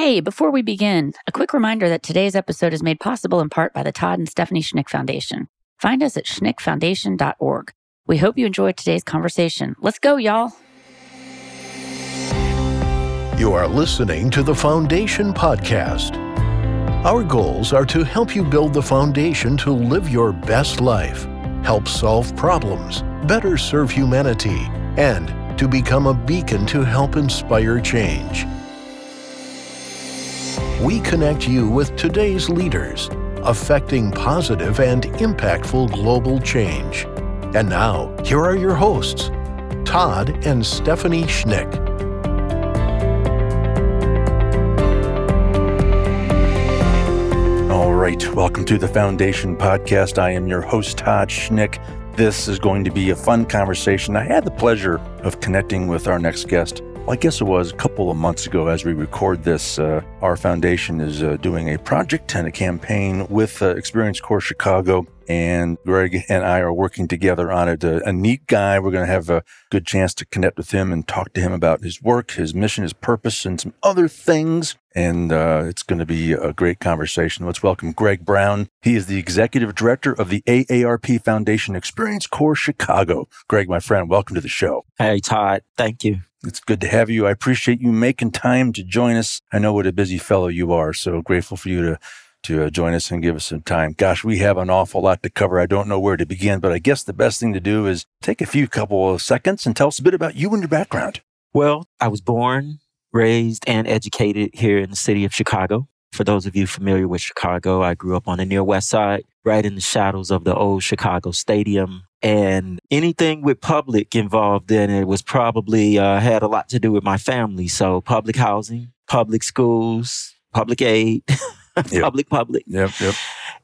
Hey, before we begin, a quick reminder that today's episode is made possible in part by the Todd and Stephanie Schnick Foundation. Find us at schnickfoundation.org. We hope you enjoyed today's conversation. Let's go, y'all. You are listening to the Foundation Podcast. Our goals are to help you build the foundation to live your best life, help solve problems, better serve humanity, and to become a beacon to help inspire change. We connect you with today's leaders, affecting positive and impactful global change. And now, here are your hosts, Todd and Stephanie Schnick. All right, welcome to the Foundation Podcast. I am your host, Todd Schnick. This is going to be a fun conversation. I had the pleasure of connecting with our next guest. I guess it was a couple of months ago as we record this. Our foundation is doing a project and a campaign with Experience Corps Chicago, and Greg and I are working together on it. A neat guy. We're going to have a good chance to connect with him and talk to him about his work, his mission, his purpose, and some other things. And it's going to be a great conversation. Let's welcome Greg Brown. He is the Executive Director of the AARP Foundation Experience Corps Chicago. Greg, my friend, welcome to the show. Hey, Todd. Thank you. It's good to have you. I appreciate you making time to join us. I know what a busy fellow you are, so grateful for you to join us and give us some time. Gosh, we have an awful lot to cover. I don't know where to begin, but I guess the best thing to do is take a couple of seconds and tell us a bit about you and your background. Well, I was born, raised, and educated here in the city of Chicago. For those of you familiar with Chicago, I grew up on the near west side, right in the shadows of the old Chicago Stadium. And anything with public involved in it was probably had a lot to do with my family. So public housing, public schools, public aid, yep. public. Yep.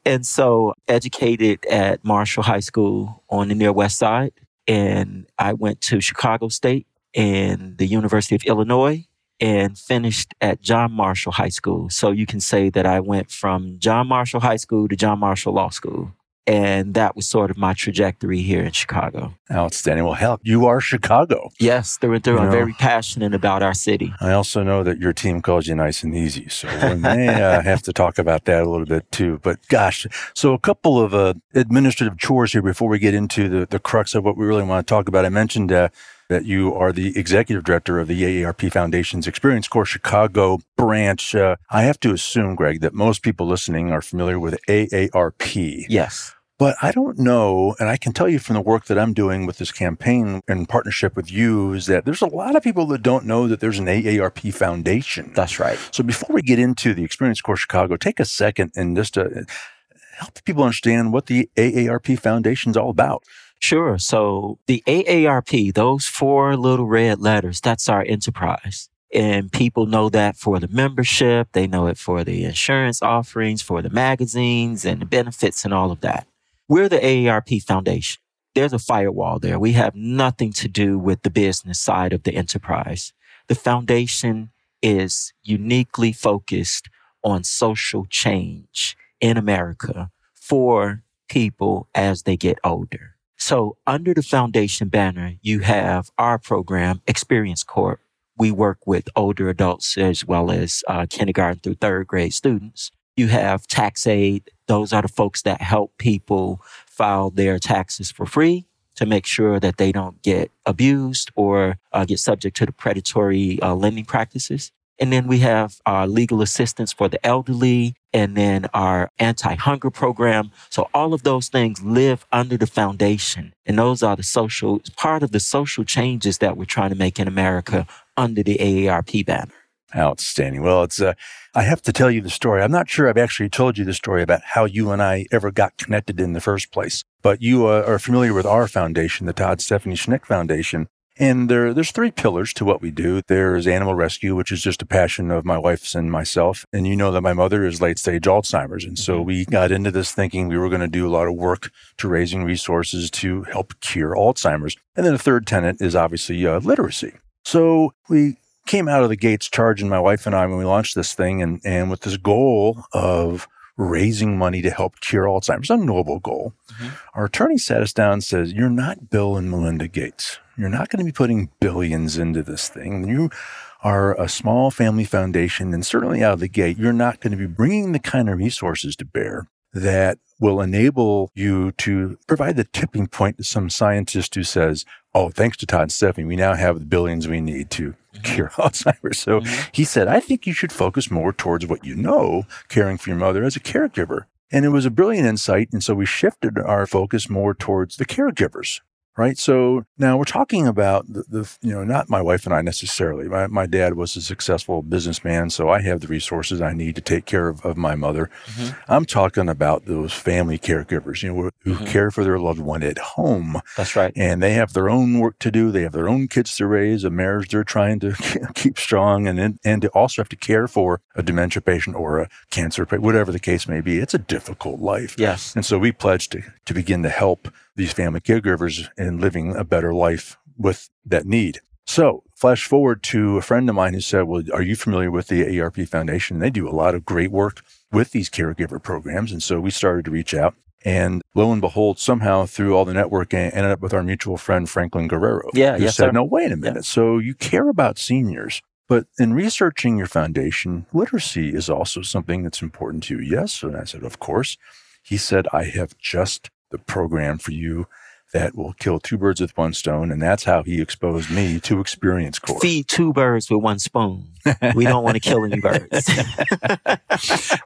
And so educated at Marshall High School on the near west side. And I went to Chicago State and the University of Illinois, and finished at John Marshall High School. So you can say that I went from John Marshall High School to John Marshall Law School. And that was sort of my trajectory here in Chicago. Outstanding. Well, hell, you are Chicago. Yes, through and through. I'm very passionate about our city. I also know that your team calls you nice and easy. So we may have to talk about that a little bit too. But gosh, so a couple of administrative chores here before we get into the crux of what we really want to talk about. I mentioned that you are the executive director of the AARP Foundation's Experience Corps Chicago branch. I have to assume, Greg, that most people listening are familiar with AARP. Yes. But I don't know, and I can tell you from the work that I'm doing with this campaign in partnership with you, is that there's a lot of people that don't know that there's an AARP Foundation. That's right. So before we get into the Experience Corps Chicago, take a second and just help people understand what the AARP Foundation is all about. Sure. So the AARP, those four little red letters, that's our enterprise. And people know that for the membership. They know it for the insurance offerings, for the magazines and the benefits and all of that. We're the AARP Foundation. There's a firewall there. We have nothing to do with the business side of the enterprise. The foundation is uniquely focused on social change in America for people as they get older. So under the foundation banner, you have our program, Experience Corps. We work with older adults as well as kindergarten through third grade students. You have tax aid. Those are the folks that help people file their taxes for free to make sure that they don't get abused or get subject to the predatory lending practices. And then we have our legal assistance for the elderly, and then our anti-hunger program. So all of those things live under the foundation. And those are the social, part of the social changes that we're trying to make in America under the AARP banner. Outstanding. Well, it's I have to tell you the story. I'm not sure I've actually told you the story about how you and I ever got connected in the first place. But you are familiar with our foundation, the Todd Stephanie Schnick Foundation. And there's three pillars to what we do. There's animal rescue, which is just a passion of my wife's and myself. And you know that my mother is late-stage Alzheimer's. And so we got into this thinking we were going to do a lot of work to raising resources to help cure Alzheimer's. And then the third tenet is obviously literacy. So we came out of the gates charging, my wife and I, when we launched this thing, and with this goal of raising money to help cure Alzheimer's, a noble goal. Mm-hmm. Our attorney sat us down and says, you're not Bill and Melinda Gates. You're not going to be putting billions into this thing. You are a small family foundation, and certainly out of the gate, you're not going to be bringing the kind of resources to bear that will enable you to provide the tipping point to some scientist who says, oh, thanks to Todd and Stephanie, we now have the billions we need to cure Alzheimer's. So he said, I think you should focus more towards what you know, caring for your mother as a caregiver. And it was a brilliant insight. And so we shifted our focus more towards the caregivers. Right. So now we're talking about the not my wife and I necessarily. My dad was a successful businessman, so I have the resources I need to take care of my mother. Mm-hmm. I'm talking about those family caregivers, who care for their loved one at home. That's right. And they have their own work to do. They have their own kids to raise, a marriage they're trying to keep strong, and to also have to care for a dementia patient or a cancer patient, whatever the case may be. It's a difficult life. Yes. And so we pledged to begin to help these family caregivers and living a better life with that need. So flash forward to a friend of mine who said, well, are you familiar with the AARP Foundation? And they do a lot of great work with these caregiver programs. And so we started to reach out. And lo and behold, somehow through all the networking, ended up with our mutual friend, Franklin Guerrero. Yeah, who said, no, wait a minute. Yeah. So you care about seniors, but in researching your foundation, literacy is also something that's important to you. Yes. And I said, of course. He said, I have just the program for you that will kill two birds with one stone. And that's how he exposed me to Experience Corps. Feed two birds with one spoon. We don't want to kill any birds.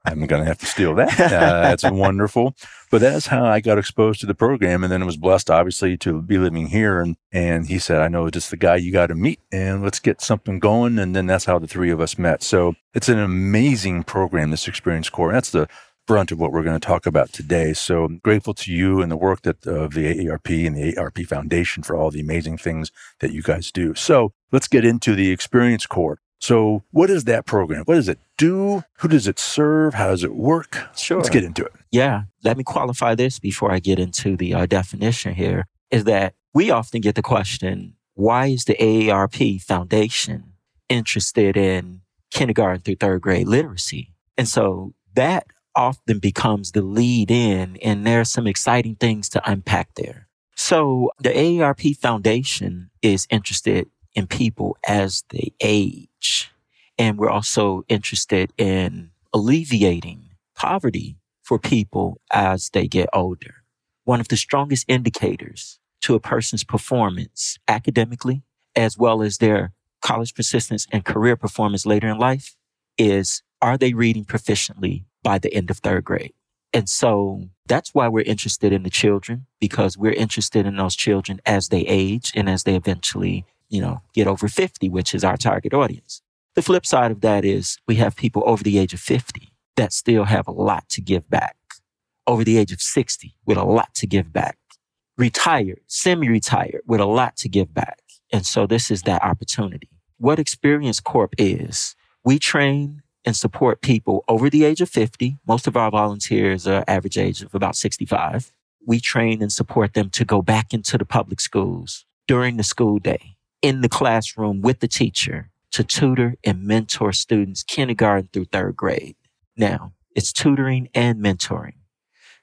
I'm going to have to steal that. That's wonderful. But that's how I got exposed to the program. And then I was blessed, obviously, to be living here. And he said, I know just the guy you got to meet, and let's get something going. And then that's how the three of us met. So it's an amazing program, this Experience Corps. That's the brunt of what we're going to talk about today. So I'm grateful to you and the work that of the AARP and the AARP Foundation for all the amazing things that you guys do. So let's get into the Experience Corps. So what is that program? What does it do? Who does it serve? How does it work? Sure. Let's get into it. Yeah. Let me qualify this before I get into the definition here, is that we often get the question, why is the AARP Foundation interested in kindergarten through third grade literacy? And so that often becomes the lead in, and there are some exciting things to unpack there. So the AARP Foundation is interested in people as they age. And we're also interested in alleviating poverty for people as they get older. One of the strongest indicators to a person's performance academically, as well as their college persistence and career performance later in life, is are they reading proficiently by the end of third grade? And so that's why we're interested in the children, because we're interested in those children as they age and as they eventually, get over 50, which is our target audience. The flip side of that is we have people over the age of 50 that still have a lot to give back, over the age of 60 with a lot to give back, retired, semi-retired with a lot to give back. And so this is that opportunity. What Experience Corp is, we train and support people over the age of 50. Most of our volunteers are average age of about 65. We train and support them to go back into the public schools during the school day, in the classroom with the teacher, to tutor and mentor students kindergarten through third grade. Now, it's tutoring and mentoring.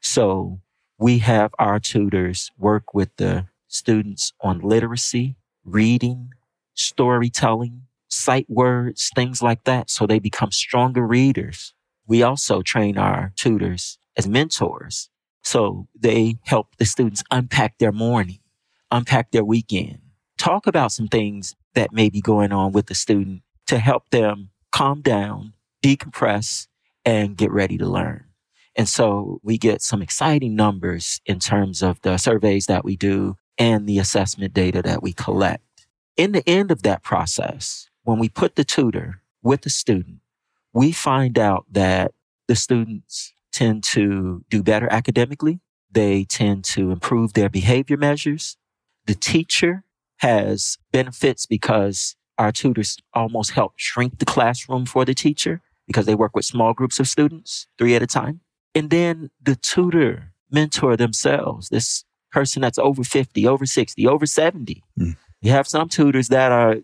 So we have our tutors work with the students on literacy, reading, storytelling, sight words, things like that, so they become stronger readers. We also train our tutors as mentors, so they help the students unpack their morning, unpack their weekend, talk about some things that may be going on with the student to help them calm down, decompress, and get ready to learn. And so we get some exciting numbers in terms of the surveys that we do and the assessment data that we collect. In the end of that process, when we put the tutor with the student, we find out that the students tend to do better academically. They tend to improve their behavior measures. The teacher has benefits because our tutors almost help shrink the classroom for the teacher because they work with small groups of students, 3 at a time. And then the tutor mentor themselves, this person that's over 50, over 60, over 70. You have some tutors that are,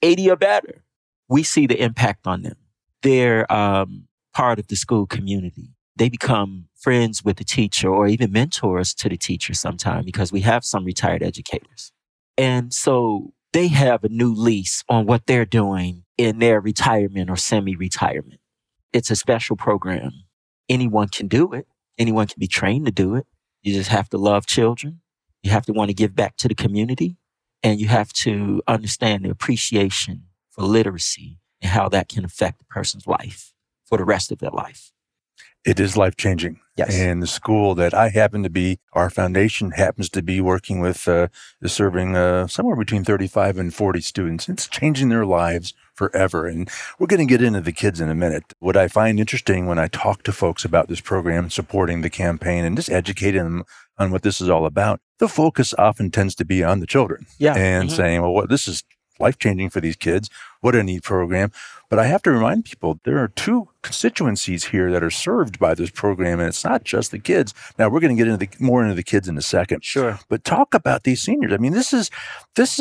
80 or better. We see the impact on them. They're part of the school community. They become friends with the teacher or even mentors to the teacher sometime because we have some retired educators. And so they have a new lease on what they're doing in their retirement or semi-retirement. It's a special program. Anyone can do it. Anyone can be trained to do it. You just have to love children. You have to want to give back to the community. And you have to understand the appreciation for literacy and how that can affect a person's life for the rest of their life. It is life-changing. Yes. And the school that I happen to be, our foundation happens to be working with, is serving somewhere between 35 and 40 students. It's changing their lives forever. And we're going to get into the kids in a minute. What I find interesting when I talk to folks about this program, supporting the campaign, and just educating them on what this is all about, the focus often tends to be on the children. Yeah. And saying, well, what, this is life-changing for these kids. What a neat program. But I have to remind people, there are two constituencies here that are served by this program, and it's not just the kids. Now, we're going to get into more into the kids in a second. Sure. But talk about these seniors. I mean, this is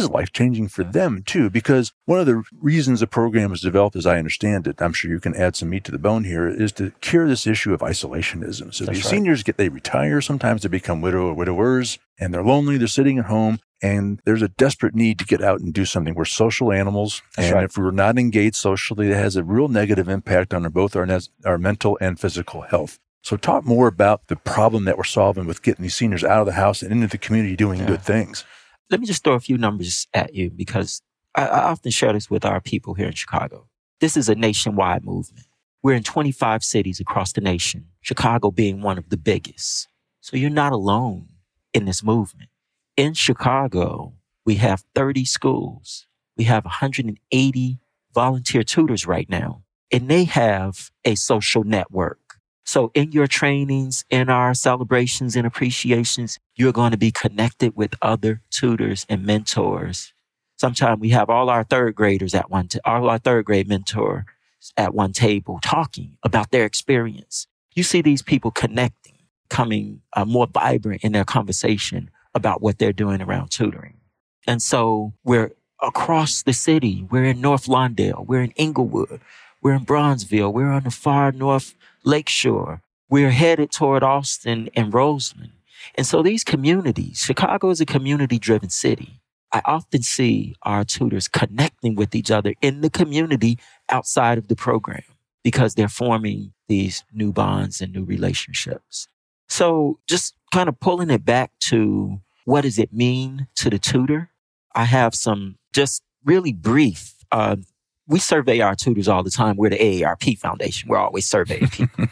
life-changing for them, too, because one of the reasons the program was developed, as I understand it, I'm sure you can add some meat to the bone here, is to cure this issue of isolationism. So these seniors they retire. Sometimes they become widow or widowers, and they're lonely. They're sitting at home. And there's a desperate need to get out and do something. We're social animals. That's right. If we're not engaged socially, it has a real negative impact on both our mental and physical health. So talk more about the problem that we're solving with getting these seniors out of the house and into the community doing good things. Let me just throw a few numbers at you, because I often share this with our people here in Chicago. This is a nationwide movement. We're in 25 cities across the nation, Chicago being one of the biggest. So you're not alone in this movement. In Chicago, we have 30 schools. We have 180 volunteer tutors right now, and they have a social network. So in your trainings, in our celebrations and appreciations, you're going to be connected with other tutors and mentors. Sometimes we have all our third grade mentors at one table talking about their experience. You see these people connecting, becoming more vibrant in their conversation about what they're doing around tutoring. And so we're across the city. We're in North Lawndale. We're in Inglewood. We're in Bronzeville. We're on the far north lakeshore. We're headed toward Austin and Roseland. And so these communities, Chicago is a community-driven city. I often see our tutors connecting with each other in the community outside of the program because they're forming these new bonds and new relationships. So just kind of pulling it back to what does it mean to the tutor? I have some just really brief. We survey our tutors all the time. We're the AARP Foundation. We're always surveying people.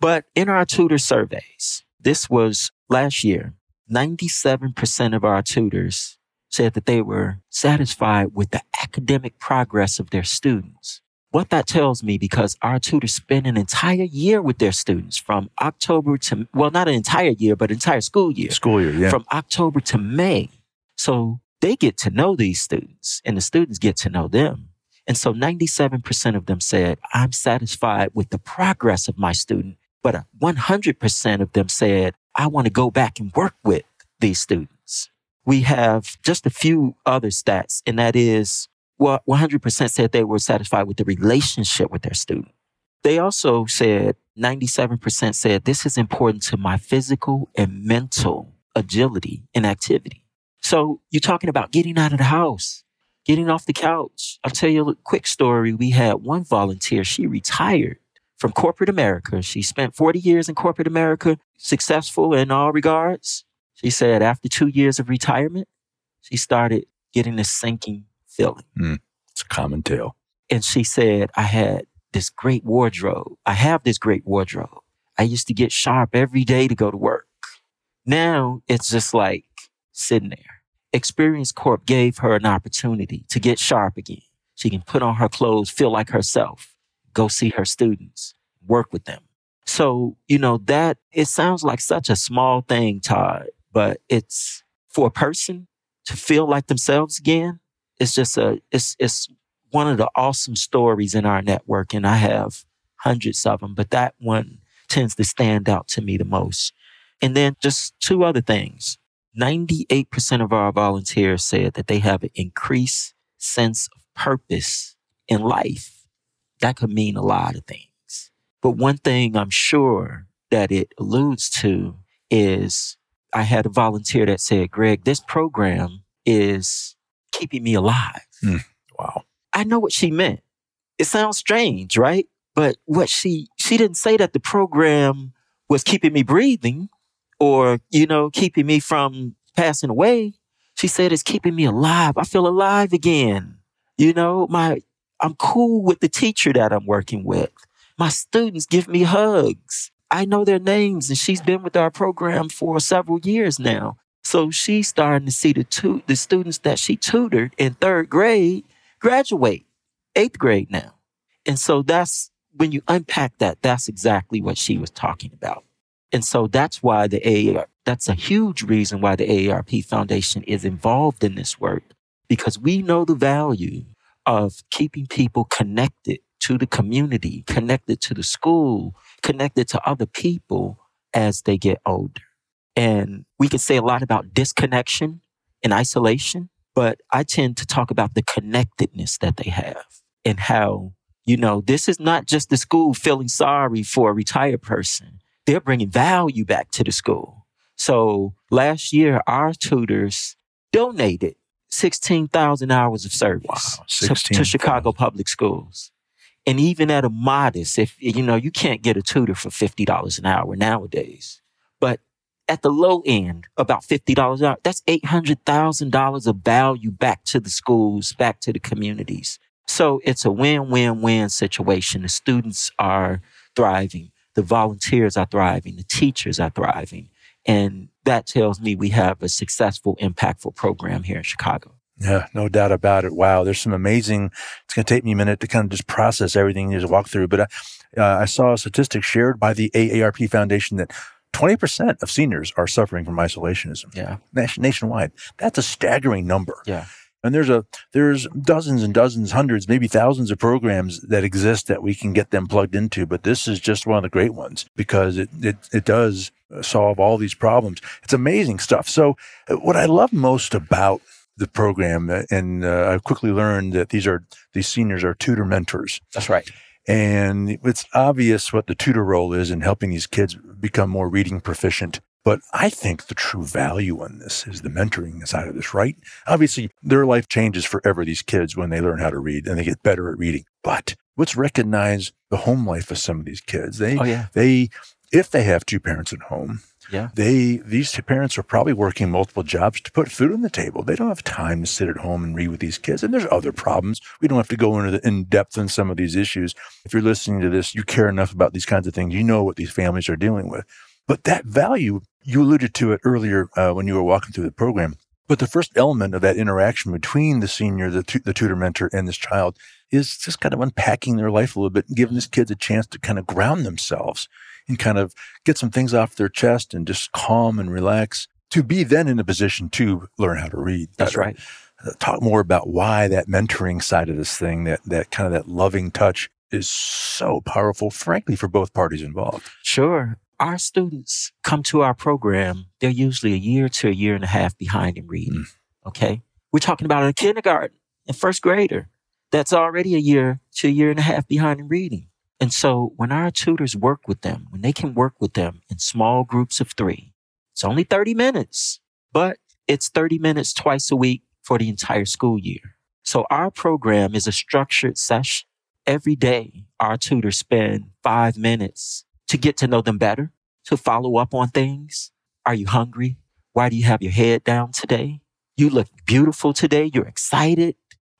But in our tutor surveys, this was last year, 97% of our tutors said that they were satisfied with the academic progress of their students. What that tells me, because our tutors spend an entire year with their students from October to, well, not an entire year, but entire school year. School year, yeah. From October to May. So they get to know these students and the students get to know them. And so 97% of them said, I'm satisfied with the progress of my student. But 100% of them said, I want to go back and work with these students. We have just a few other stats, and that is, well, 100% said they were satisfied with the relationship with their student. They also said, 97% said, this is important to my physical and mental agility and activity. So you're talking about getting out of the house, getting off the couch. I'll tell you a quick story. We had one volunteer. She retired from corporate America. She spent 40 years in corporate America, successful in all regards. She said after 2 years of retirement, she started getting this sinking feeling. It's a common tale. And she said, I have this great wardrobe. I used to get sharp every day to go to work. Now it's just like sitting there. Experience Corp gave her an opportunity to get sharp again. She can put on her clothes, feel like herself, go see her students, work with them. So, that it sounds like such a small thing, Todd, but it's for a person to feel like themselves again. It's just it's one of the awesome stories in our network, and I have hundreds of them, but that one tends to stand out to me the most. And then just two other things. 98% of our volunteers said that they have an increased sense of purpose in life. That could mean a lot of things. But one thing I'm sure that it alludes to is I had a volunteer that said, Greg, this program is keeping me alive. Mm. Wow. I know what she meant. It sounds strange, right? But what she didn't say that the program was keeping me breathing or, you know, keeping me from passing away. She said, it's keeping me alive. I feel alive again. You know, I'm cool with the teacher that I'm working with. My students give me hugs. I know their names, and she's been with our program for several years now. So she's starting to see the students that she tutored in third grade graduate, eighth grade now. And so that's, when you unpack that, that's exactly what she was talking about. And so that's why that's a huge reason why the AARP Foundation is involved in this work, because we know the value of keeping people connected to the community, connected to the school, connected to other people as they get older. And we can say a lot about disconnection and isolation, but I tend to talk about the connectedness that they have and how, you know, this is not just the school feeling sorry for a retired person. They're bringing value back to the school. So last year, our tutors donated 16,000 hours of service to Chicago Public Schools. And even at a modest, if you know, you can't get a tutor for $50 an hour nowadays, but at the low end, about $50 an hour, that's $800,000 of value back to the schools, back to the communities. So it's a win-win-win situation. The students are thriving. The volunteers are thriving. The teachers are thriving. And that tells me we have a successful, impactful program here in Chicago. Yeah, no doubt about it. Wow, there's some amazing, it's going to take me a minute to kind of just process everything you just walk through. But I saw a statistic shared by the AARP Foundation that 20% of seniors are suffering from isolationism. Yeah, nationwide. That's a staggering number. Yeah. And there's dozens and dozens, hundreds, maybe thousands of programs that exist that we can get them plugged into. But this is just one of the great ones because it does solve all these problems. It's amazing stuff. So what I love most about the program, and I quickly learned that these seniors are tutor mentors. That's right. And it's obvious what the tutor role is in helping these kids become more reading proficient. But I think the true value in this is the mentoring side of this, right? Obviously, their life changes forever, these kids, when they learn how to read and they get better at reading. But let's recognize the home life of some of these kids. If they have two parents at home, yeah, these two parents are probably working multiple jobs to put food on the table. They don't have time to sit at home and read with these kids. And there's other problems. We don't have to go into in depth on some of these issues. If you're listening to this, you care enough about these kinds of things. You know what these families are dealing with. But that value, you alluded to it earlier when you were walking through the program, but the first element of that interaction between the senior, the tutor mentor, and this child is just kind of unpacking their life a little bit and giving these kids a chance to kind of ground themselves and kind of get some things off their chest and just calm and relax to be then in a position to learn how to read. That's right. Talk more about why that mentoring side of this thing, that kind of that loving touch is so powerful, frankly, for both parties involved. Sure. Our students come to our program, they're usually a year to a year and a half behind in reading, okay? We're talking about a kindergarten, a first grader, that's already a year to a year and a half behind in reading. And so when our tutors work with them, when they can work with them in small groups of three, it's only 30 minutes, but it's 30 minutes twice a week for the entire school year. So our program is a structured session. Every day, our tutors spend 5 minutes to get to know them better, to follow up on things. Are you hungry? Why do you have your head down today? You look beautiful today. You're excited.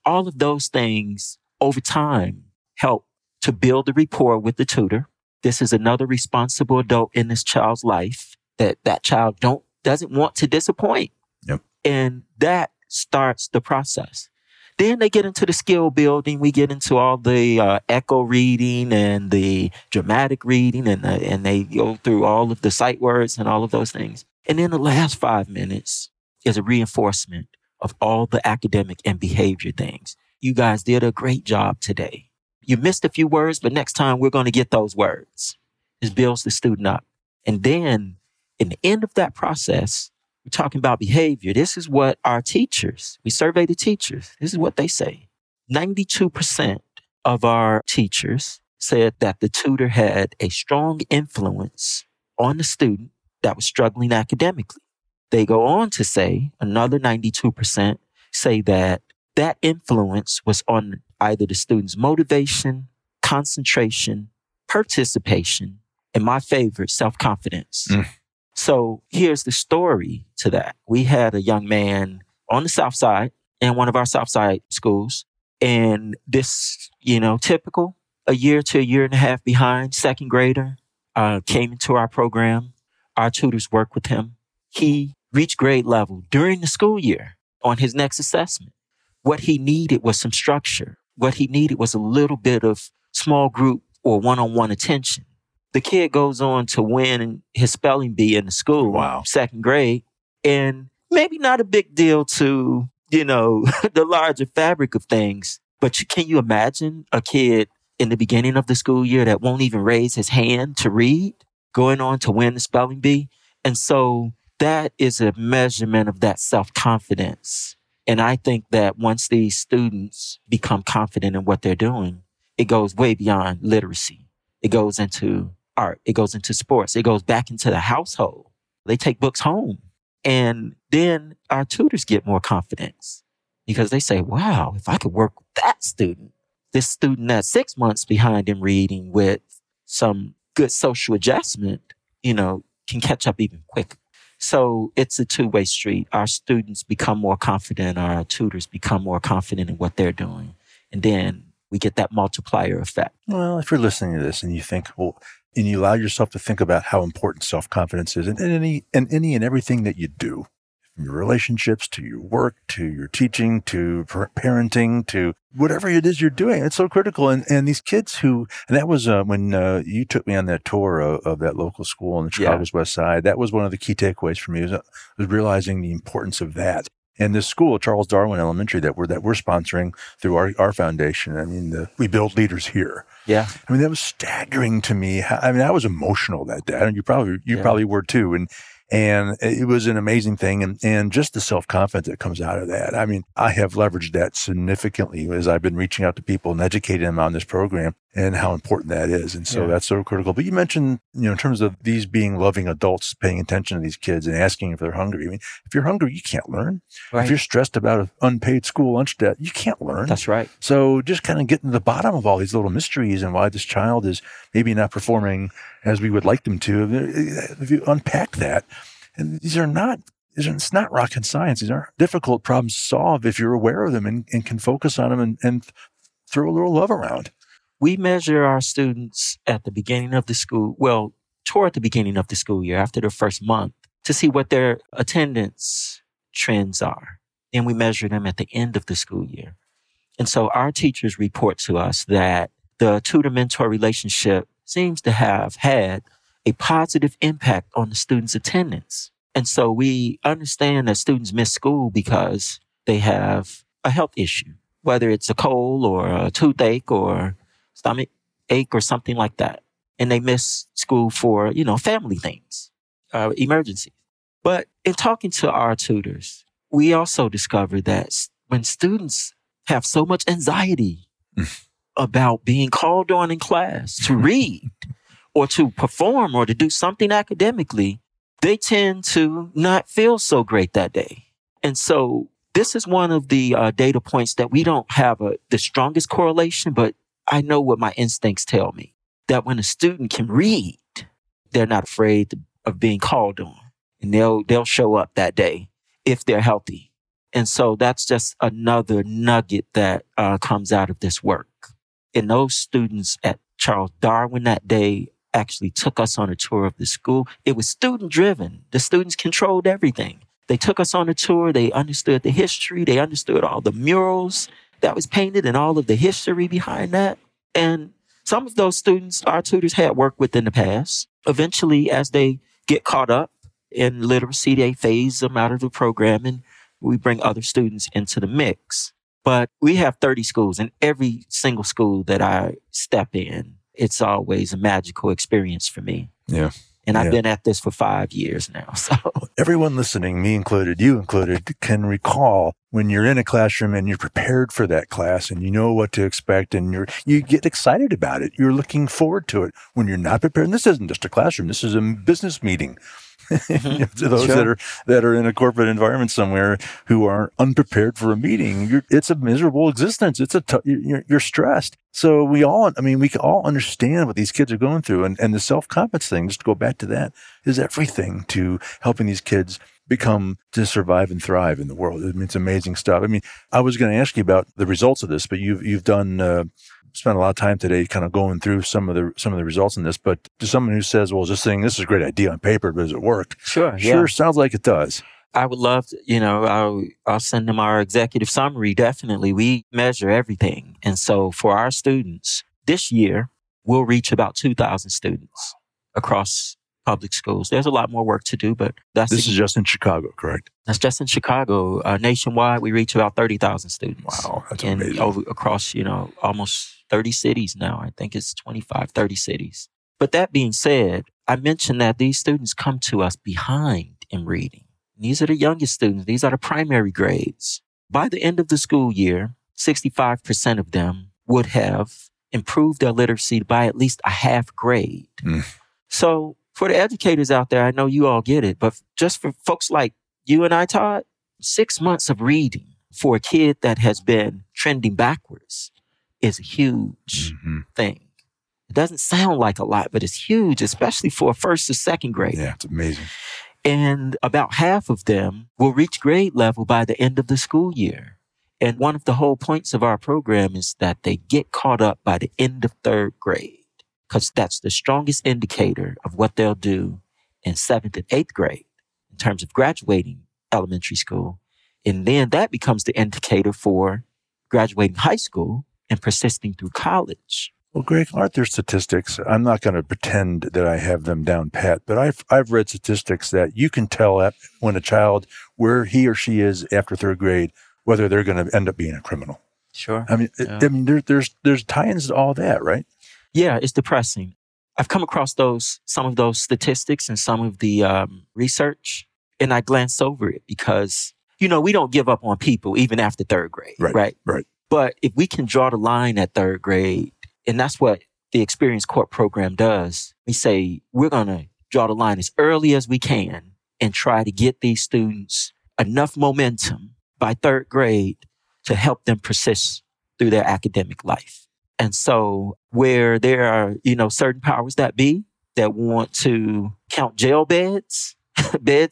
All of those things over time help to build the rapport with the tutor. This is another responsible adult in this child's life that child doesn't want to disappoint. Yep. And that starts the process. Then they get into the skill building. We get into all the echo reading and the dramatic reading, and they go through all of the sight words and all of those things. And then the last 5 minutes is a reinforcement of all the academic and behavior things. You guys did a great job today. You missed a few words, but next time we're going to get those words. It builds the student up. And then in the end of that process, we're talking about behavior. This is what our teachers, we survey the teachers. This is what they say. 92% of our teachers said that the tutor had a strong influence on the student that was struggling academically. They go on to say another 92% say that that influence was on either the student's motivation, concentration, participation, and my favorite, self-confidence. Mm. So here's the story to that. We had a young man on the South Side in one of our South Side schools, and this, typical, a year to a year and a half behind, second grader, came into our program. Our tutors worked with him. He reached grade level during the school year on his next assessment. What he needed was some structure. What he needed was a little bit of small group or one-on-one attention. The kid goes on to win his spelling bee in the school, wow, second grade, and maybe not a big deal to, the larger fabric of things, but can you imagine a kid in the beginning of the school year that won't even raise his hand to read, going on to win the spelling bee? And so that is a measurement of that self-confidence. And I think that once these students become confident in what they're doing, it goes way beyond literacy. It goes into art. It goes into sports. It goes back into the household. They take books home. And then our tutors get more confidence because they say, wow, if I could work with that student, this student that's 6 months behind in reading with some good social adjustment, can catch up even quicker. So it's a two-way street. Our students become more confident. Our tutors become more confident in what they're doing. And then we get that multiplier effect. Well, if you're listening to this and you think, and you allow yourself to think about how important self-confidence is in any and everything that you do, from your relationships to your work, to your teaching, to parenting, to whatever it is you're doing, it's so critical. And these kids and that was when you took me on that tour of that local school on the Chicago's West Side. That was one of the key takeaways for me was realizing the importance of that. And this school, Charles Darwin Elementary, that we're sponsoring through our foundation, we build leaders here. Yeah. That was staggering to me. I was emotional that day. And you probably were too. And it was an amazing thing. And just the self-confidence that comes out of that. I have leveraged that significantly as I've been reaching out to people and educating them on this program and how important that is. And so that's so critical. But you mentioned, in terms of these being loving adults, paying attention to these kids and asking if they're hungry. If you're hungry, you can't learn. Right. If you're stressed about an unpaid school lunch debt, you can't learn. That's right. So just kind of getting to the bottom of all these little mysteries and why this child is maybe not performing as we would like them to. If you unpack that, and it's not rocket science. These aren't difficult problems to solve if you're aware of them and can focus on them and throw a little love around. We measure our students at the beginning of the school, toward the beginning of the school year, after their first month, to see what their attendance trends are. And we measure them at the end of the school year. And so our teachers report to us that the tutor-mentor relationship seems to have had a positive impact on the students' attendance. And so we understand that students miss school because they have a health issue, whether it's a cold or a toothache or stomach ache or something like that. And they miss school for, family things, emergencies. But in talking to our tutors, we also discovered that when students have so much anxiety about being called on in class to read or to perform or to do something academically, they tend to not feel so great that day. And so this is one of the data points that we don't have the strongest correlation, but I know what my instincts tell me, that when a student can read, they're not afraid of being called on, and they'll show up that day if they're healthy. And so that's just another nugget that comes out of this work. And those students at Charles Darwin that day actually took us on a tour of the school. It was student-driven. The students controlled everything. They took us on a tour. They understood the history. They understood all the murals that was painted and all of the history behind that. And some of those students our tutors had worked with in the past. Eventually, as they get caught up in literacy, they phase them out of the program and we bring other students into the mix. But we have 30 schools, and every single school that I step in, it's always a magical experience for me. Yeah. And I've been at this for 5 years now. So everyone listening, me included, you included, can recall when you're in a classroom and you're prepared for that class and you know what to expect and you get excited about it. You're looking forward to it. When you're not prepared, and this isn't just a classroom, this is a business meeting. to those sure. that are in a corporate environment somewhere who are unprepared for a meeting. It's a miserable existence. You're stressed. So we all understand what these kids are going through, and the self-confidence thing, just to go back to that, is everything to helping these kids survive and thrive in the world. I mean, it's amazing stuff. I mean, I was going to ask you about the results of this, but you've done spent a lot of time today kind of going through some of the results in this. But to someone who says, "Well, this is a great idea on paper, but does it work?" Sure, sounds like it does. I would love to, I'll send them our executive summary. Definitely, we measure everything, and so for our students this year, we'll reach about 2,000 students across public schools. There's a lot more work to do, but this is just in Chicago, correct? That's just in Chicago. Nationwide, we reach about 30,000 students. Wow, that's amazing. Across, almost 30 cities now. I think it's 25, 30 cities. But that being said, I mentioned that these students come to us behind in reading. These are the youngest students. These are the primary grades. By the end of the school year, 65% of them would have improved their literacy by at least a half grade. Mm. So for the educators out there, I know you all get it, but just for folks like you and I, Todd, 6 months of reading for a kid that has been trending backwards is a huge thing. It doesn't sound like a lot, but it's huge, especially for a first or second grade. Yeah, it's amazing. And about half of them will reach grade level by the end of the school year. And one of the whole points of our program is that they get caught up by the end of third grade, because that's the strongest indicator of what they'll do in 7th and 8th grade in terms of graduating elementary school. And then that becomes the indicator for graduating high school and persisting through college. Well, Greg, aren't there statistics? I'm not going to pretend that I have them down pat, but I've read statistics that you can tell when a child, where he or she is after third grade, whether they're going to end up being a criminal. Sure. There's tie-ins to all that, right? Yeah, it's depressing. I've come across some of those statistics and some of the research, and I glance over it because, we don't give up on people even after third grade, right? Right. But if we can draw the line at third grade, and that's what the Experience Corps program does, we say we're going to draw the line as early as we can and try to get these students enough momentum by third grade to help them persist through their academic life. And so where there are, certain powers that be that want to count jail beds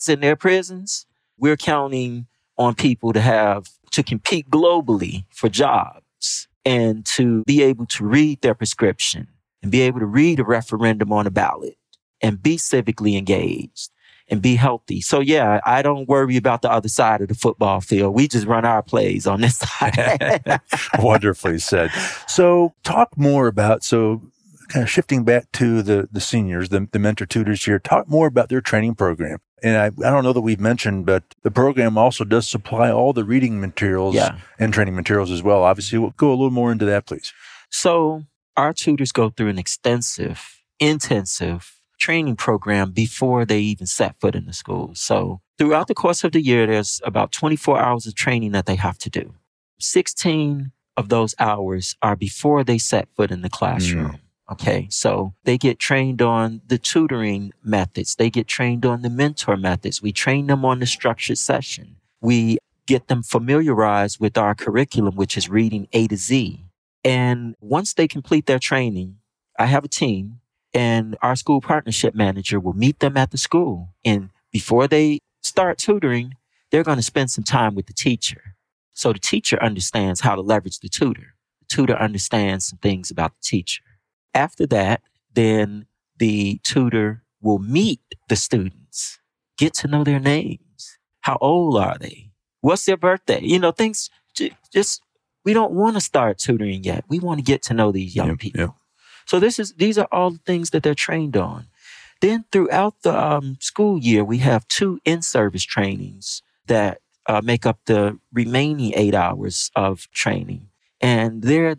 in their prisons, we're counting on people to compete globally for jobs and to be able to read their prescription and be able to read a referendum on a ballot and be civically engaged and be healthy. So yeah, I don't worry about the other side of the football field. We just run our plays on this side. Wonderfully said. So talk more about, kind of shifting back to the seniors, the mentor tutors here, talk more about their training program. And I don't know that we've mentioned, but the program also does supply all the reading materials and training materials as well. Obviously, we'll go a little more into that, please. So our tutors go through an extensive, intensive training program before they even set foot in the school. So throughout the course of the year, there's about 24 hours of training that they have to do. 16 of those hours are before they set foot in the classroom. Yeah. Okay. So they get trained on the tutoring methods. They get trained on the mentor methods. We train them on the structured session. We get them familiarized with our curriculum, which is reading A to Z. And once they complete their training, I have a team, and our school partnership manager will meet them at the school. And before they start tutoring, they're going to spend some time with the teacher. So the teacher understands how to leverage the tutor. The tutor understands some things about the teacher. After that, then the tutor will meet the students, get to know their names. How old are they? What's their birthday? Things just, we don't want to start tutoring yet. We want to get to know these young people. Yeah. So these are all the things that they're trained on. Then throughout the school year, we have 2 in-service trainings that make up the remaining 8 hours of training. And there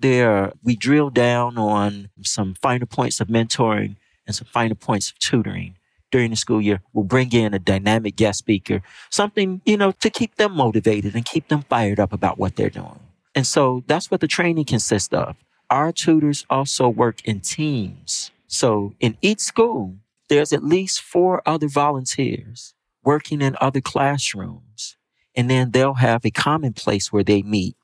we drill down on some finer points of mentoring and some finer points of tutoring during the school year. We'll bring in a dynamic guest speaker, something, to keep them motivated and keep them fired up about what they're doing. And so that's what the training consists of. Our tutors also work in teams. So in each school, there's at least 4 other volunteers working in other classrooms. And then they'll have a common place where they meet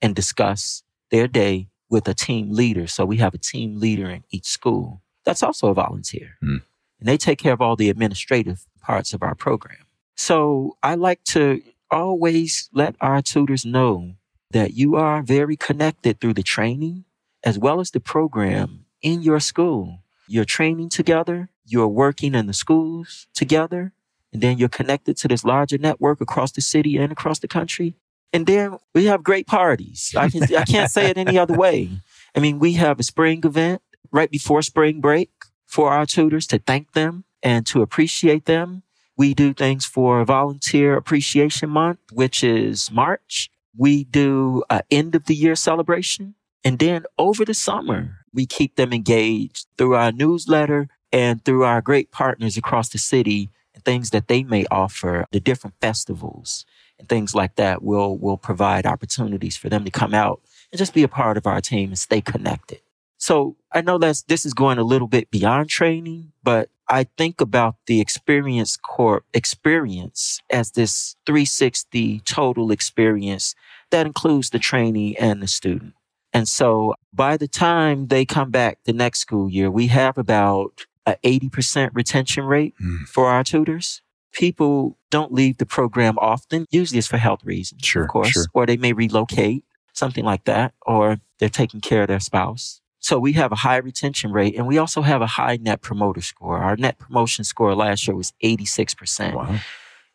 and discuss their day with a team leader. So we have a team leader in each school. That's also a volunteer. Mm. And they take care of all the administrative parts of our program. So I like to always let our tutors know that you are very connected through the training as well as the program in your school. You're training together, you're working in the schools together, and then you're connected to this larger network across the city and across the country. And then we have great parties. I can't say it any other way. I mean, we have a spring event right before spring break for our tutors to thank them and to appreciate them. We do things for Volunteer Appreciation Month, which is March. We do an end-of-the-year celebration. And then over the summer, we keep them engaged through our newsletter and through our great partners across the city and things that they may offer, the different festivals and things like that. We'll provide opportunities for them to come out and just be a part of our team and stay connected. So I know this is going a little bit beyond training, but I think about the Experience Corps experience as this 360 total experience that includes the trainee and the student. And so by the time they come back the next school year, we have about an 80% retention rate for our tutors. People don't leave the program often. Usually it's for health reasons, of course. Or they may relocate, something like that, or they're taking care of their spouse. So we have a high retention rate, and we also have a high net promoter score. Our net promotion score last year was 86%. Wow.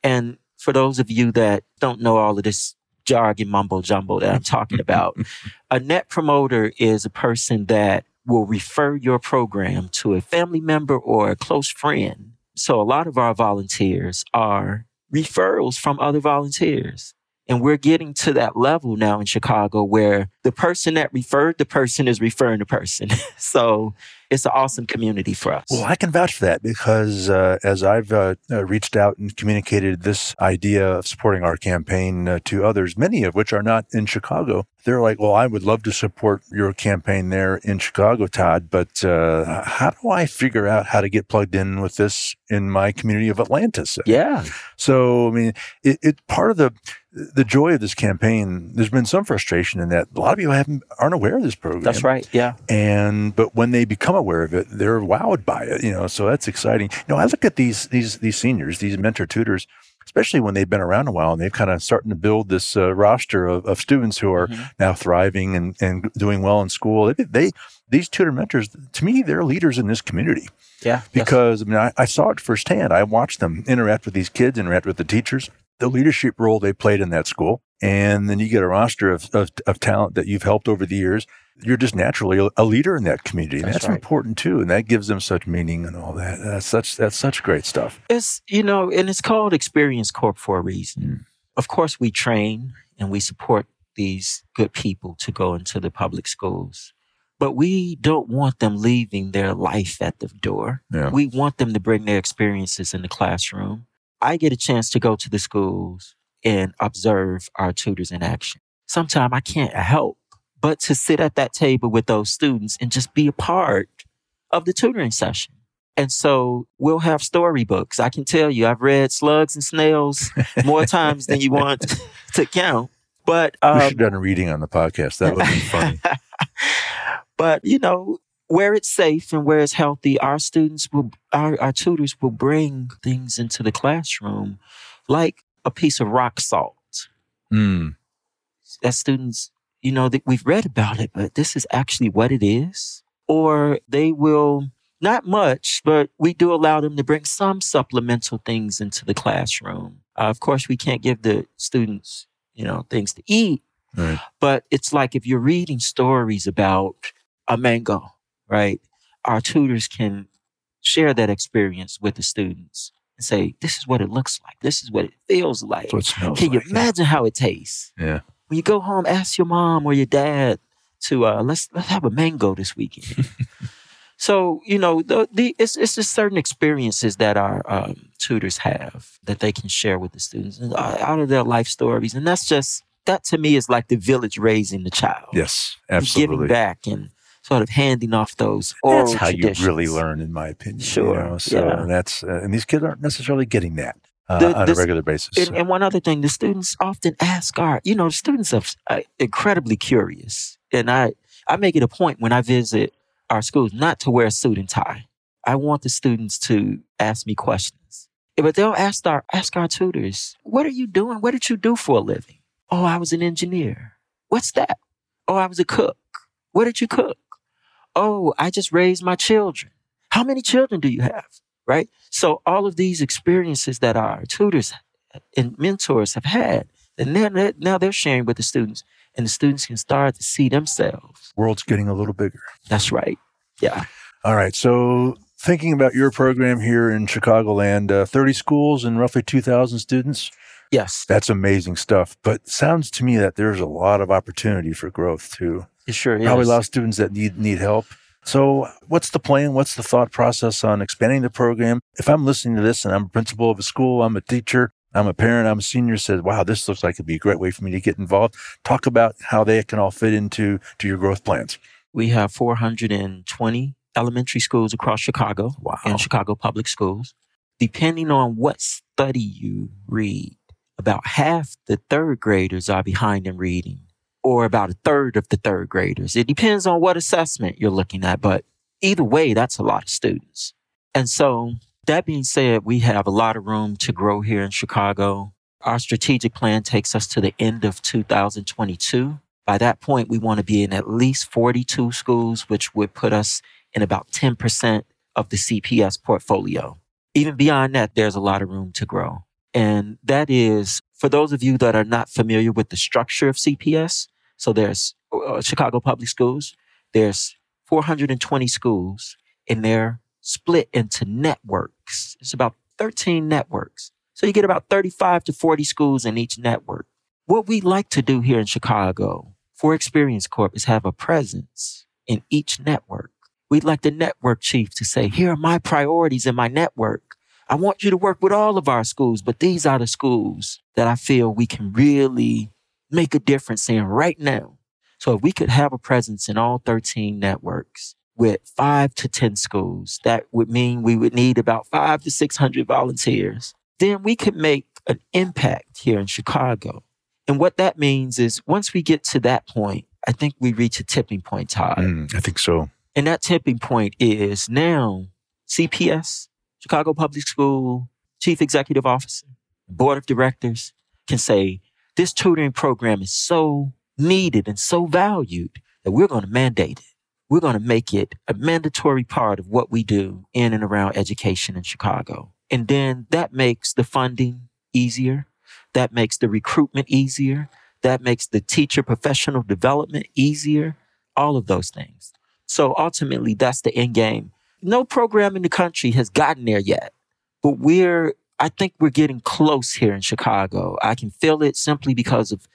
And for those of you that don't know all of this jargon mumbo jumbo that I'm talking about, a net promoter is a person that will refer your program to a family member or a close friend. So a lot of our volunteers are referrals from other volunteers. And we're getting to that level now in Chicago where the person that referred the person is referring the person. So it's an awesome community for us. Well, I can vouch for that because as I've reached out and communicated this idea of supporting our campaign to others, many of which are not in Chicago, they're like, well, I would love to support your campaign there in Chicago, Todd, but how do I figure out how to get plugged in with this in my community of Atlantis? Yeah. So, I mean, it's part of the joy of this campaign. There's been some frustration in that a lot of people aren't aware of this program. That's right. Yeah. But when they become aware of it, they're wowed by it, you know, so that's exciting. You know, I look at these seniors, these mentor tutors, especially when they've been around a while and they've kind of starting to build this roster of students who are now thriving and doing well in school. These tutor mentors, to me, they're leaders in this community. Yeah. Because, yes. I mean, I saw it firsthand. I watched them interact with these kids, interact with the teachers, the leadership role they played in that school. And then you get a roster of talent that you've helped over the years. You're just naturally a leader in that community. That's right. Important too. And that gives them such meaning and all that. That's such great stuff. It's, you know, and it's called Experience Corp for a reason. Mm. Of course, we train and we support these good people to go into the public schools, but we don't want them leaving their life at the door. Yeah. We want them to bring their experiences in the classroom. I get a chance to go to the schools and observe our tutors in action. Sometimes I can't help but to sit at that table with those students and just be a part of the tutoring session. And so we'll have storybooks. I can tell you, I've read Slugs and Snails more times than you want to count. But we should have done a reading on the podcast. That would be funny. But, you know, where it's safe and where it's healthy, our tutors will bring things into the classroom like a piece of rock salt. Mm. That students, you know, that we've read about it, but this is actually what it is. Or they will, not much, but we do allow them to bring some supplemental things into the classroom. Of course, we can't give the students, you know, things to eat. Right. But it's like if you're reading stories about a mango, right? Our tutors can share that experience with the students and say, this is what it looks like. This is what it feels like. Can you imagine how it tastes? Yeah. When you go home, ask your mom or your dad to let's have a mango this weekend. So, you know, it's just certain experiences that our tutors have that they can share with the students out of their life stories. And that to me is like the village raising the child. Yes, absolutely. Giving back and sort of handing off those oral traditions. That's how you really learn, in my opinion. Sure. You know? So that's and these kids aren't necessarily getting that on a regular basis. And one other thing, the students often ask the students are incredibly curious. And I make it a point when I visit our schools not to wear a suit and tie. I want the students to ask me questions. But they'll ask our tutors, what are you doing? What did you do for a living? Oh, I was an engineer. What's that? Oh, I was a cook. What did you cook? Oh, I just raised my children. How many children do you have? Right? So all of these experiences that our tutors and mentors have had, and now they're sharing with the students, and the students can start to see themselves. World's getting a little bigger. That's right. Yeah. All right. So thinking about your program here in Chicagoland, 30 schools and roughly 2,000 students. Yes. That's amazing stuff. But sounds to me that there's a lot of opportunity for growth too. It sure is. Probably a lot of students that need help. So what's the plan? What's the thought process on expanding the program? If I'm listening to this and I'm a principal of a school, I'm a teacher, I'm a parent, I'm a senior, says, wow, this looks like it'd be a great way for me to get involved. Talk about how they can all fit into your growth plans. We have 420 elementary schools across Chicago and Chicago Public Schools. Depending on what study you read, about half the third graders are behind in reading, or about a third of the third graders. It depends on what assessment you're looking at, but either way, that's a lot of students. And so that being said, we have a lot of room to grow here in Chicago. Our strategic plan takes us to the end of 2022. By that point, we want to be in at least 42 schools, which would put us in about 10% of the CPS portfolio. Even beyond that, there's a lot of room to grow. And that is, for those of you that are not familiar with the structure of CPS, so there's Chicago Public Schools, there's 420 schools, and they're split into networks. It's about 13 networks. So you get about 35 to 40 schools in each network. What we like to do here in Chicago for Experience Corp is have a presence in each network. We'd like the network chief to say, here are my priorities in my network. I want you to work with all of our schools, but these are the schools that I feel we can really make a difference in right now. So if we could have a presence in all 13 networks with 5 to 10 schools, that would mean we would need about 500 to 600 volunteers. Then we could make an impact here in Chicago. And what that means is once we get to that point, I think we reach a tipping point, Todd. I think so. And that tipping point is now CPS, Chicago Public School Chief Executive Officer, Board of Directors can say, this tutoring program is so needed and so valued that we're going to mandate it. We're going to make it a mandatory part of what we do in and around education in Chicago. And then that makes the funding easier. That makes the recruitment easier. That makes the teacher professional development easier. All of those things. So ultimately, that's the end game. No program in the country has gotten there yet, but I think we're getting close here in Chicago. I can feel it simply because of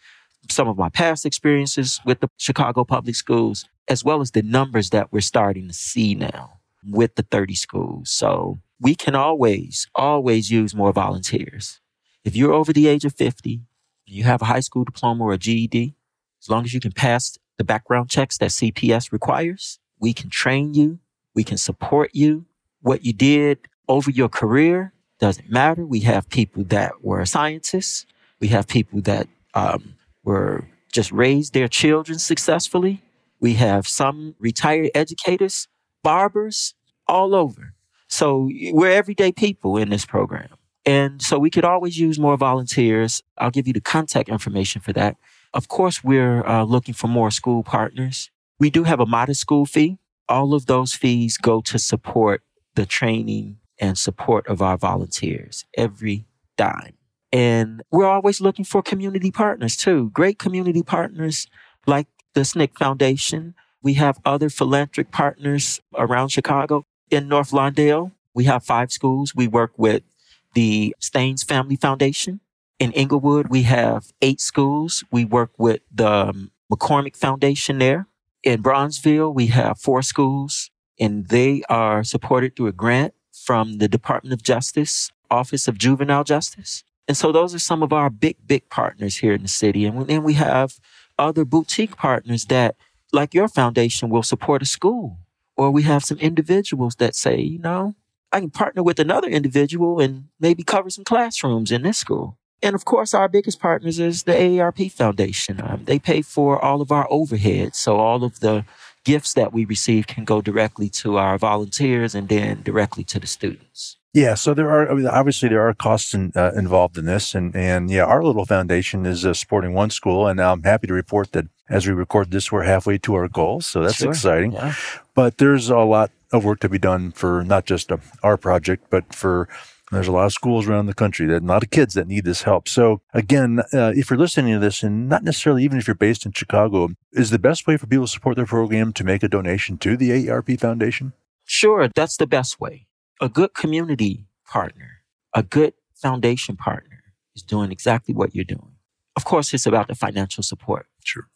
some of my past experiences with the Chicago Public Schools, as well as the numbers that we're starting to see now with the 30 schools. So we can always, always use more volunteers. If you're over the age of 50, you have a high school diploma or a GED, as long as you can pass the background checks that CPS requires, we can train you. We can support you. What you did over your career doesn't matter. We have people that were scientists. We have people that were just raised their children successfully. We have some retired educators, barbers, all over. So we're everyday people in this program. And so we could always use more volunteers. I'll give you the contact information for that. Of course, we're looking for more school partners. We do have a modest school fee. All of those fees go to support the training and support of our volunteers, every dime. And we're always looking for community partners too. Great community partners like the Schnick Foundation. We have other philanthropic partners around Chicago. In North Lawndale, we have 5 schools. We work with the Staines Family Foundation. In Inglewood, we have 8 schools. We work with the McCormick Foundation there. In Bronzeville, we have 4 schools, and they are supported through a grant from the Department of Justice, Office of Juvenile Justice. And so those are some of our big, big partners here in the city. And then we have other boutique partners that like your foundation will support a school. Or we have some individuals that say, you know, I can partner with another individual and maybe cover some classrooms in this school. And of course, our biggest partners is the AARP Foundation. They pay for all of our overhead. So all of the gifts that we receive can go directly to our volunteers and then directly to the students. Yeah, so there are, I mean, obviously there are costs involved in this. And yeah, our little foundation is supporting one school. And I'm happy to report that as we record this, we're halfway to our goal. So that's exciting. Yeah. But there's a lot of work to be done for not just our project, but for there's a lot of schools around the country, that a lot of kids that need this help. So again, if you're listening to this, and not necessarily even if you're based in Chicago, is the best way for people to support their program to make a donation to the AARP Foundation? Sure, that's the best way. A good community partner, a good foundation partner is doing exactly what you're doing. Of course, it's about the financial support. Sure.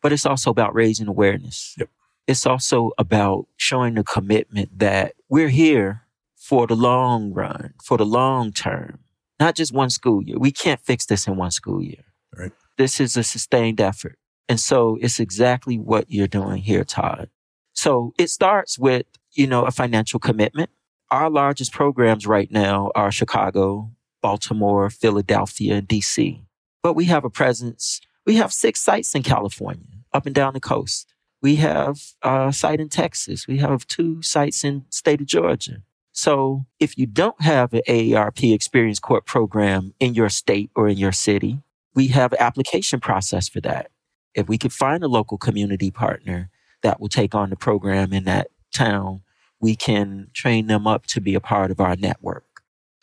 But it's also about raising awareness. Yep. It's also about showing the commitment that we're here for the long run, for the long term, not just one school year. We can't fix this in one school year. Right. This is a sustained effort. And so it's exactly what you're doing here, Todd. So it starts with, you know, a financial commitment. Our largest programs right now are Chicago, Baltimore, Philadelphia, and DC. But we have a presence. We have 6 sites in California, up and down the coast. We have a site in Texas. We have 2 sites in the state of Georgia. So if you don't have an AARP Experience Corps program in your state or in your city, we have an application process for that. If we could find a local community partner that will take on the program in that town, we can train them up to be a part of our network.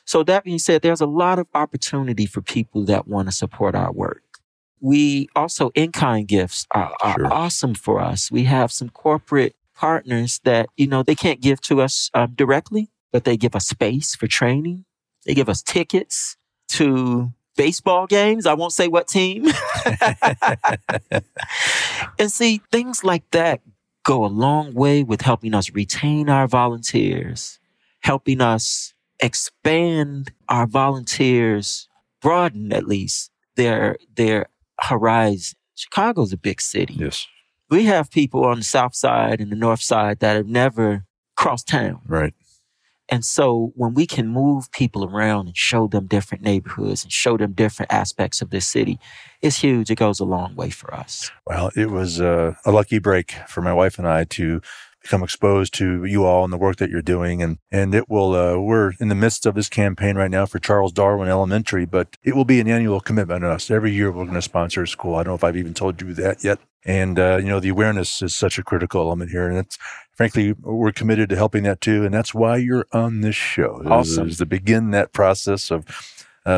So that being said, there's a lot of opportunity for people that want to support our work. We also, in-kind gifts are awesome for us. We have some corporate partners that, you know, they can't give to us directly. But they give us space for training. They give us tickets to baseball games. I won't say what team. And see, things like that go a long way with helping us retain our volunteers, helping us expand our volunteers, broaden at least their horizon. Chicago's a big city. Yes. We have people on the south side and the north side that have never crossed town. Right. And so when we can move people around and show them different neighborhoods and show them different aspects of this city, it's huge. It goes a long way for us. Well, it was a lucky break for my wife and I to become exposed to you all and the work that you're doing. And it will, we're in the midst of this campaign right now for Charles Darwin Elementary, but it will be an annual commitment to us. Every year we're going to sponsor a school. I don't know if I've even told you that yet. And, you know, the awareness is such a critical element here. And it's, frankly, we're committed to helping that too. And that's why you're on this show. Awesome. Is to begin that process of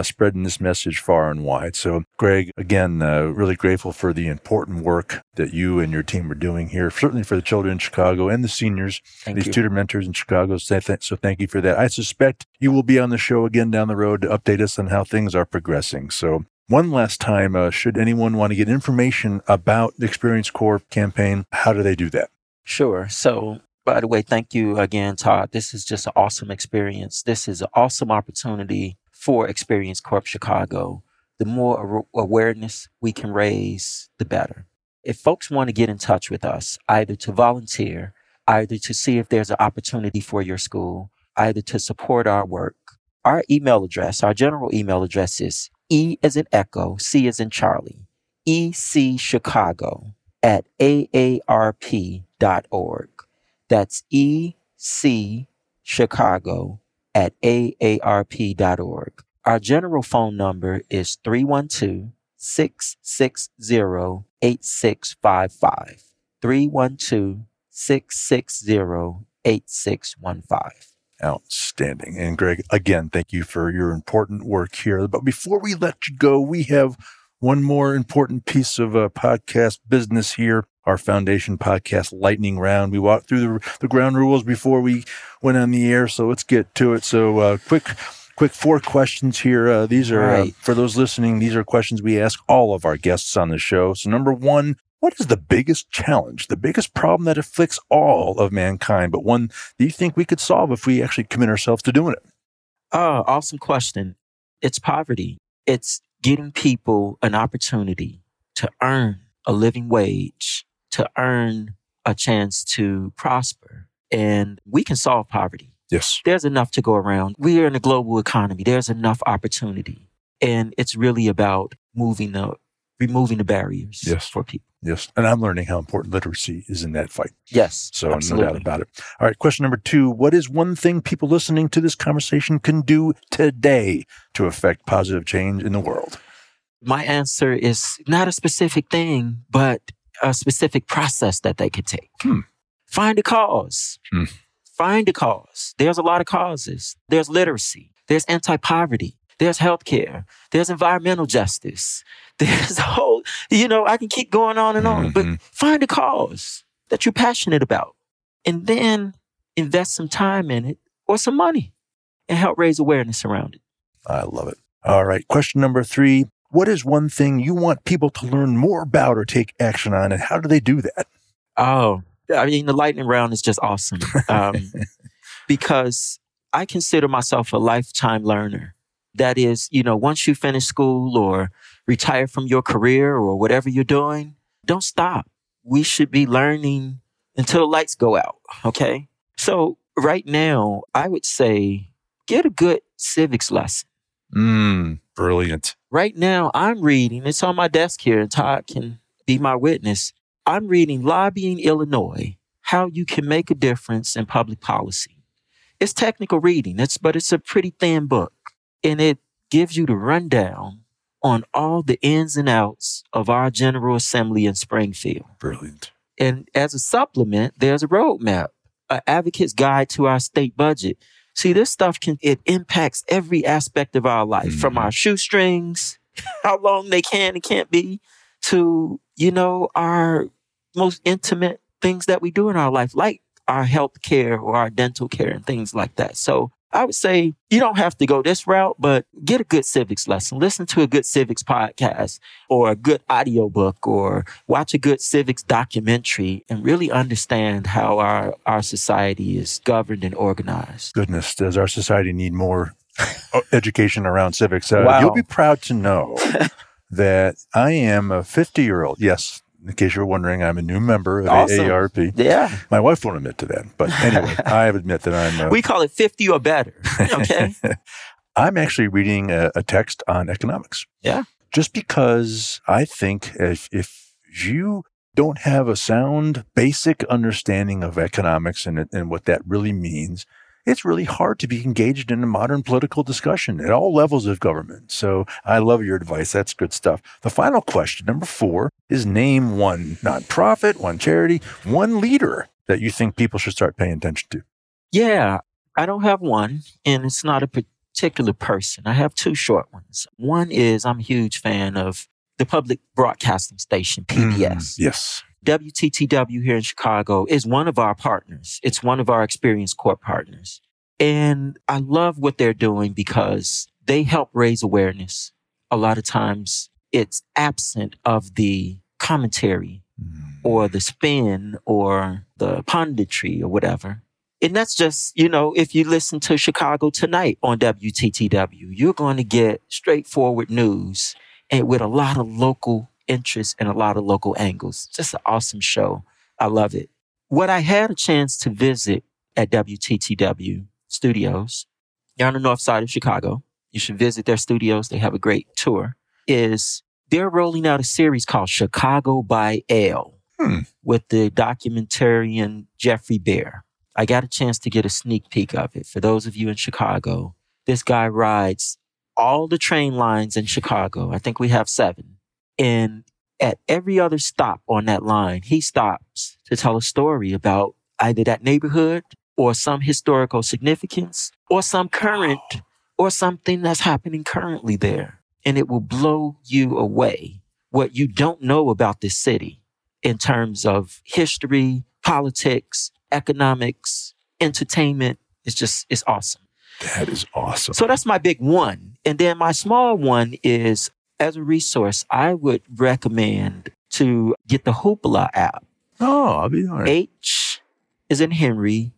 spreading this message far and wide. So, Greg, again, really grateful for the important work that you and your team are doing here, certainly for the children in Chicago and the seniors, these tutor mentors in Chicago. So thank you for that. I suspect you will be on the show again down the road to update us on how things are progressing. So one last time, should anyone want to get information about the Experience Corps campaign, how do they do that? Sure. So, by the way, thank you again, Todd. This is just an awesome experience. This is an awesome opportunity for Experience Corps Chicago. The more awareness we can raise, the better. If folks want to get in touch with us, either to volunteer, either to see if there's an opportunity for your school, either to support our work, our email address, our general email address is E as in Echo, C as in Charlie, ECChicago@aarp.org. That's ECChicago@aarp.org. Our general phone number is 312-660-8655. 312-660-8615. Outstanding. And Greg, again, thank you for your important work here. But before we let you go, we have one more important piece of podcast business here, our foundation podcast lightning round. We walked through the ground rules before we went on the air, so let's get to it. So quick 4 questions here. These are, for those listening, these are questions we ask all of our guests on the show. So number 1, what is the biggest challenge, the biggest problem that afflicts all of mankind, but one that you think we could solve if we actually commit ourselves to doing it? Awesome question. It's poverty. It's getting people an opportunity to earn a living wage to earn a chance to prosper. And we can solve poverty. Yes. There's enough to go around. We are in a global economy. There's enough opportunity. And it's really about removing the barriers for people. Yes. And I'm learning how important literacy is in that fight. Yes. So absolutely. No doubt about it. All right. Question number 2. What is one thing people listening to this conversation can do today to affect positive change in the world? My answer is not a specific thing, but a specific process that they could take. Find a cause. Find a cause. There's a lot of causes. There's literacy. There's anti-poverty. There's healthcare. There's environmental justice. There's a whole, I can keep going on and on, but find a cause that you're passionate about and then invest some time in it or some money and help raise awareness around it. I love it. All right. Question number 3. What is one thing you want people to learn more about or take action on, and how do they do that? Oh, the lightning round is just awesome because I consider myself a lifetime learner. That is, once you finish school or retire from your career or whatever you're doing, don't stop. We should be learning until the lights go out, okay? So right now, I would say get a good civics lesson. Brilliant. Right now, I'm reading, it's on my desk here, and Todd can be my witness. I'm reading Lobbying Illinois, How You Can Make a Difference in Public Policy. It's technical reading, but it's a pretty thin book. And it gives you the rundown on all the ins and outs of our General Assembly in Springfield. Brilliant. And as a supplement, there's a roadmap, an advocate's guide to our state budget. See, this stuff it impacts every aspect of our life, from our shoestrings, how long they can and can't be, to, our most intimate things that we do in our life, like our health care or our dental care and things like that. So I would say you don't have to go this route, but get a good civics lesson. Listen to a good civics podcast or a good audiobook or watch a good civics documentary and really understand how our society is governed and organized. Goodness, does our society need more education around civics? Wow. You'll be proud to know that I am a 50-year-old. Yes. In case you're wondering, I'm a new member of AARP. Yeah. My wife won't admit to that. But anyway, I admit that I'm... We call it 50 or better. Okay. I'm actually reading a text on economics. Yeah. Just because I think if you don't have a sound, basic understanding of economics and what that really means, it's really hard to be engaged in a modern political discussion at all levels of government. So I love your advice. That's good stuff. The final question, number 4, is name one nonprofit, one charity, one leader that you think people should start paying attention to. Yeah, I don't have one, and it's not a particular person. I have 2 short ones. One is I'm a huge fan of the public broadcasting station, PBS. Yes. WTTW here in Chicago is one of our partners. It's one of our Experience Corps partners. And I love what they're doing because they help raise awareness. A lot of times it's absent of the commentary or the spin or the punditry or whatever. And that's just, if you listen to Chicago Tonight on WTTW, you're going to get straightforward news and with a lot of local interest and a lot of local angles. Just an awesome show. I love it. What I had a chance to visit at WTTW Studios, they're on the north side of Chicago. You should visit their studios. They have a great tour. They're rolling out a series called Chicago by Ale with the documentarian Jeffrey Bear. I got a chance to get a sneak peek of it. For those of you in Chicago, this guy rides all the train lines in Chicago. I think we have 7. And at every other stop on that line, he stops to tell a story about either that neighborhood or some historical significance or some current or something that's happening currently there. And it will blow you away what you don't know about this city in terms of history, politics, economics, entertainment. It's awesome. That is awesome. So that's my big one. And then my small one is, as a resource, I would recommend to get the Hoopla app. Oh, I'll be all right. H is in Henry,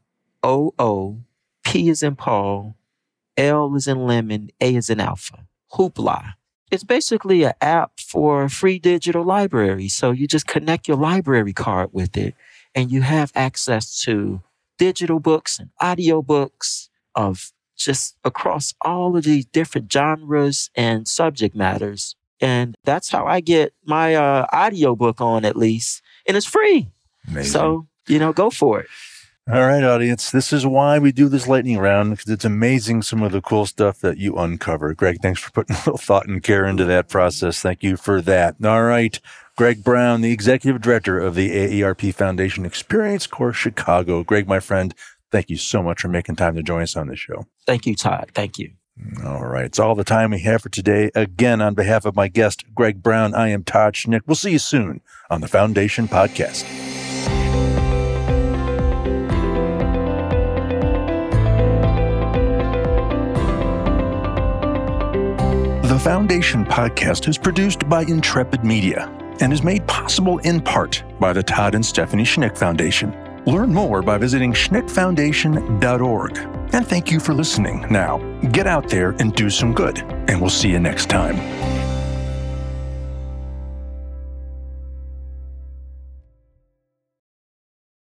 O, P is in Paul, L is in Lemon, A is in Alpha. Hoopla. It's basically an app for a free digital library. So you just connect your library card with it and you have access to digital books and audio books of just across all of these different genres and subject matters. And that's how I get my audio book on, at least. And it's free. Amazing. So, go for it. All right, audience. This is why we do this lightning round, because it's amazing some of the cool stuff that you uncover. Greg, thanks for putting a little thought and care into that process. Thank you for that. All right. Greg Brown, the Executive Director of the AARP Foundation Experience Corps Chicago. Greg, my friend, thank you so much for making time to join us on this show. Thank you, Todd. Thank you. All right. It's all the time we have for today. Again, on behalf of my guest, Greg Brown, I am Todd Schnick. We'll see you soon on the Foundation Podcast. The Foundation Podcast is produced by Intrepid Media and is made possible in part by the Todd and Stephanie Schnick Foundation. Learn more by visiting schnickfoundation.org. And thank you for listening. Now, get out there and do some good, and we'll see you next time.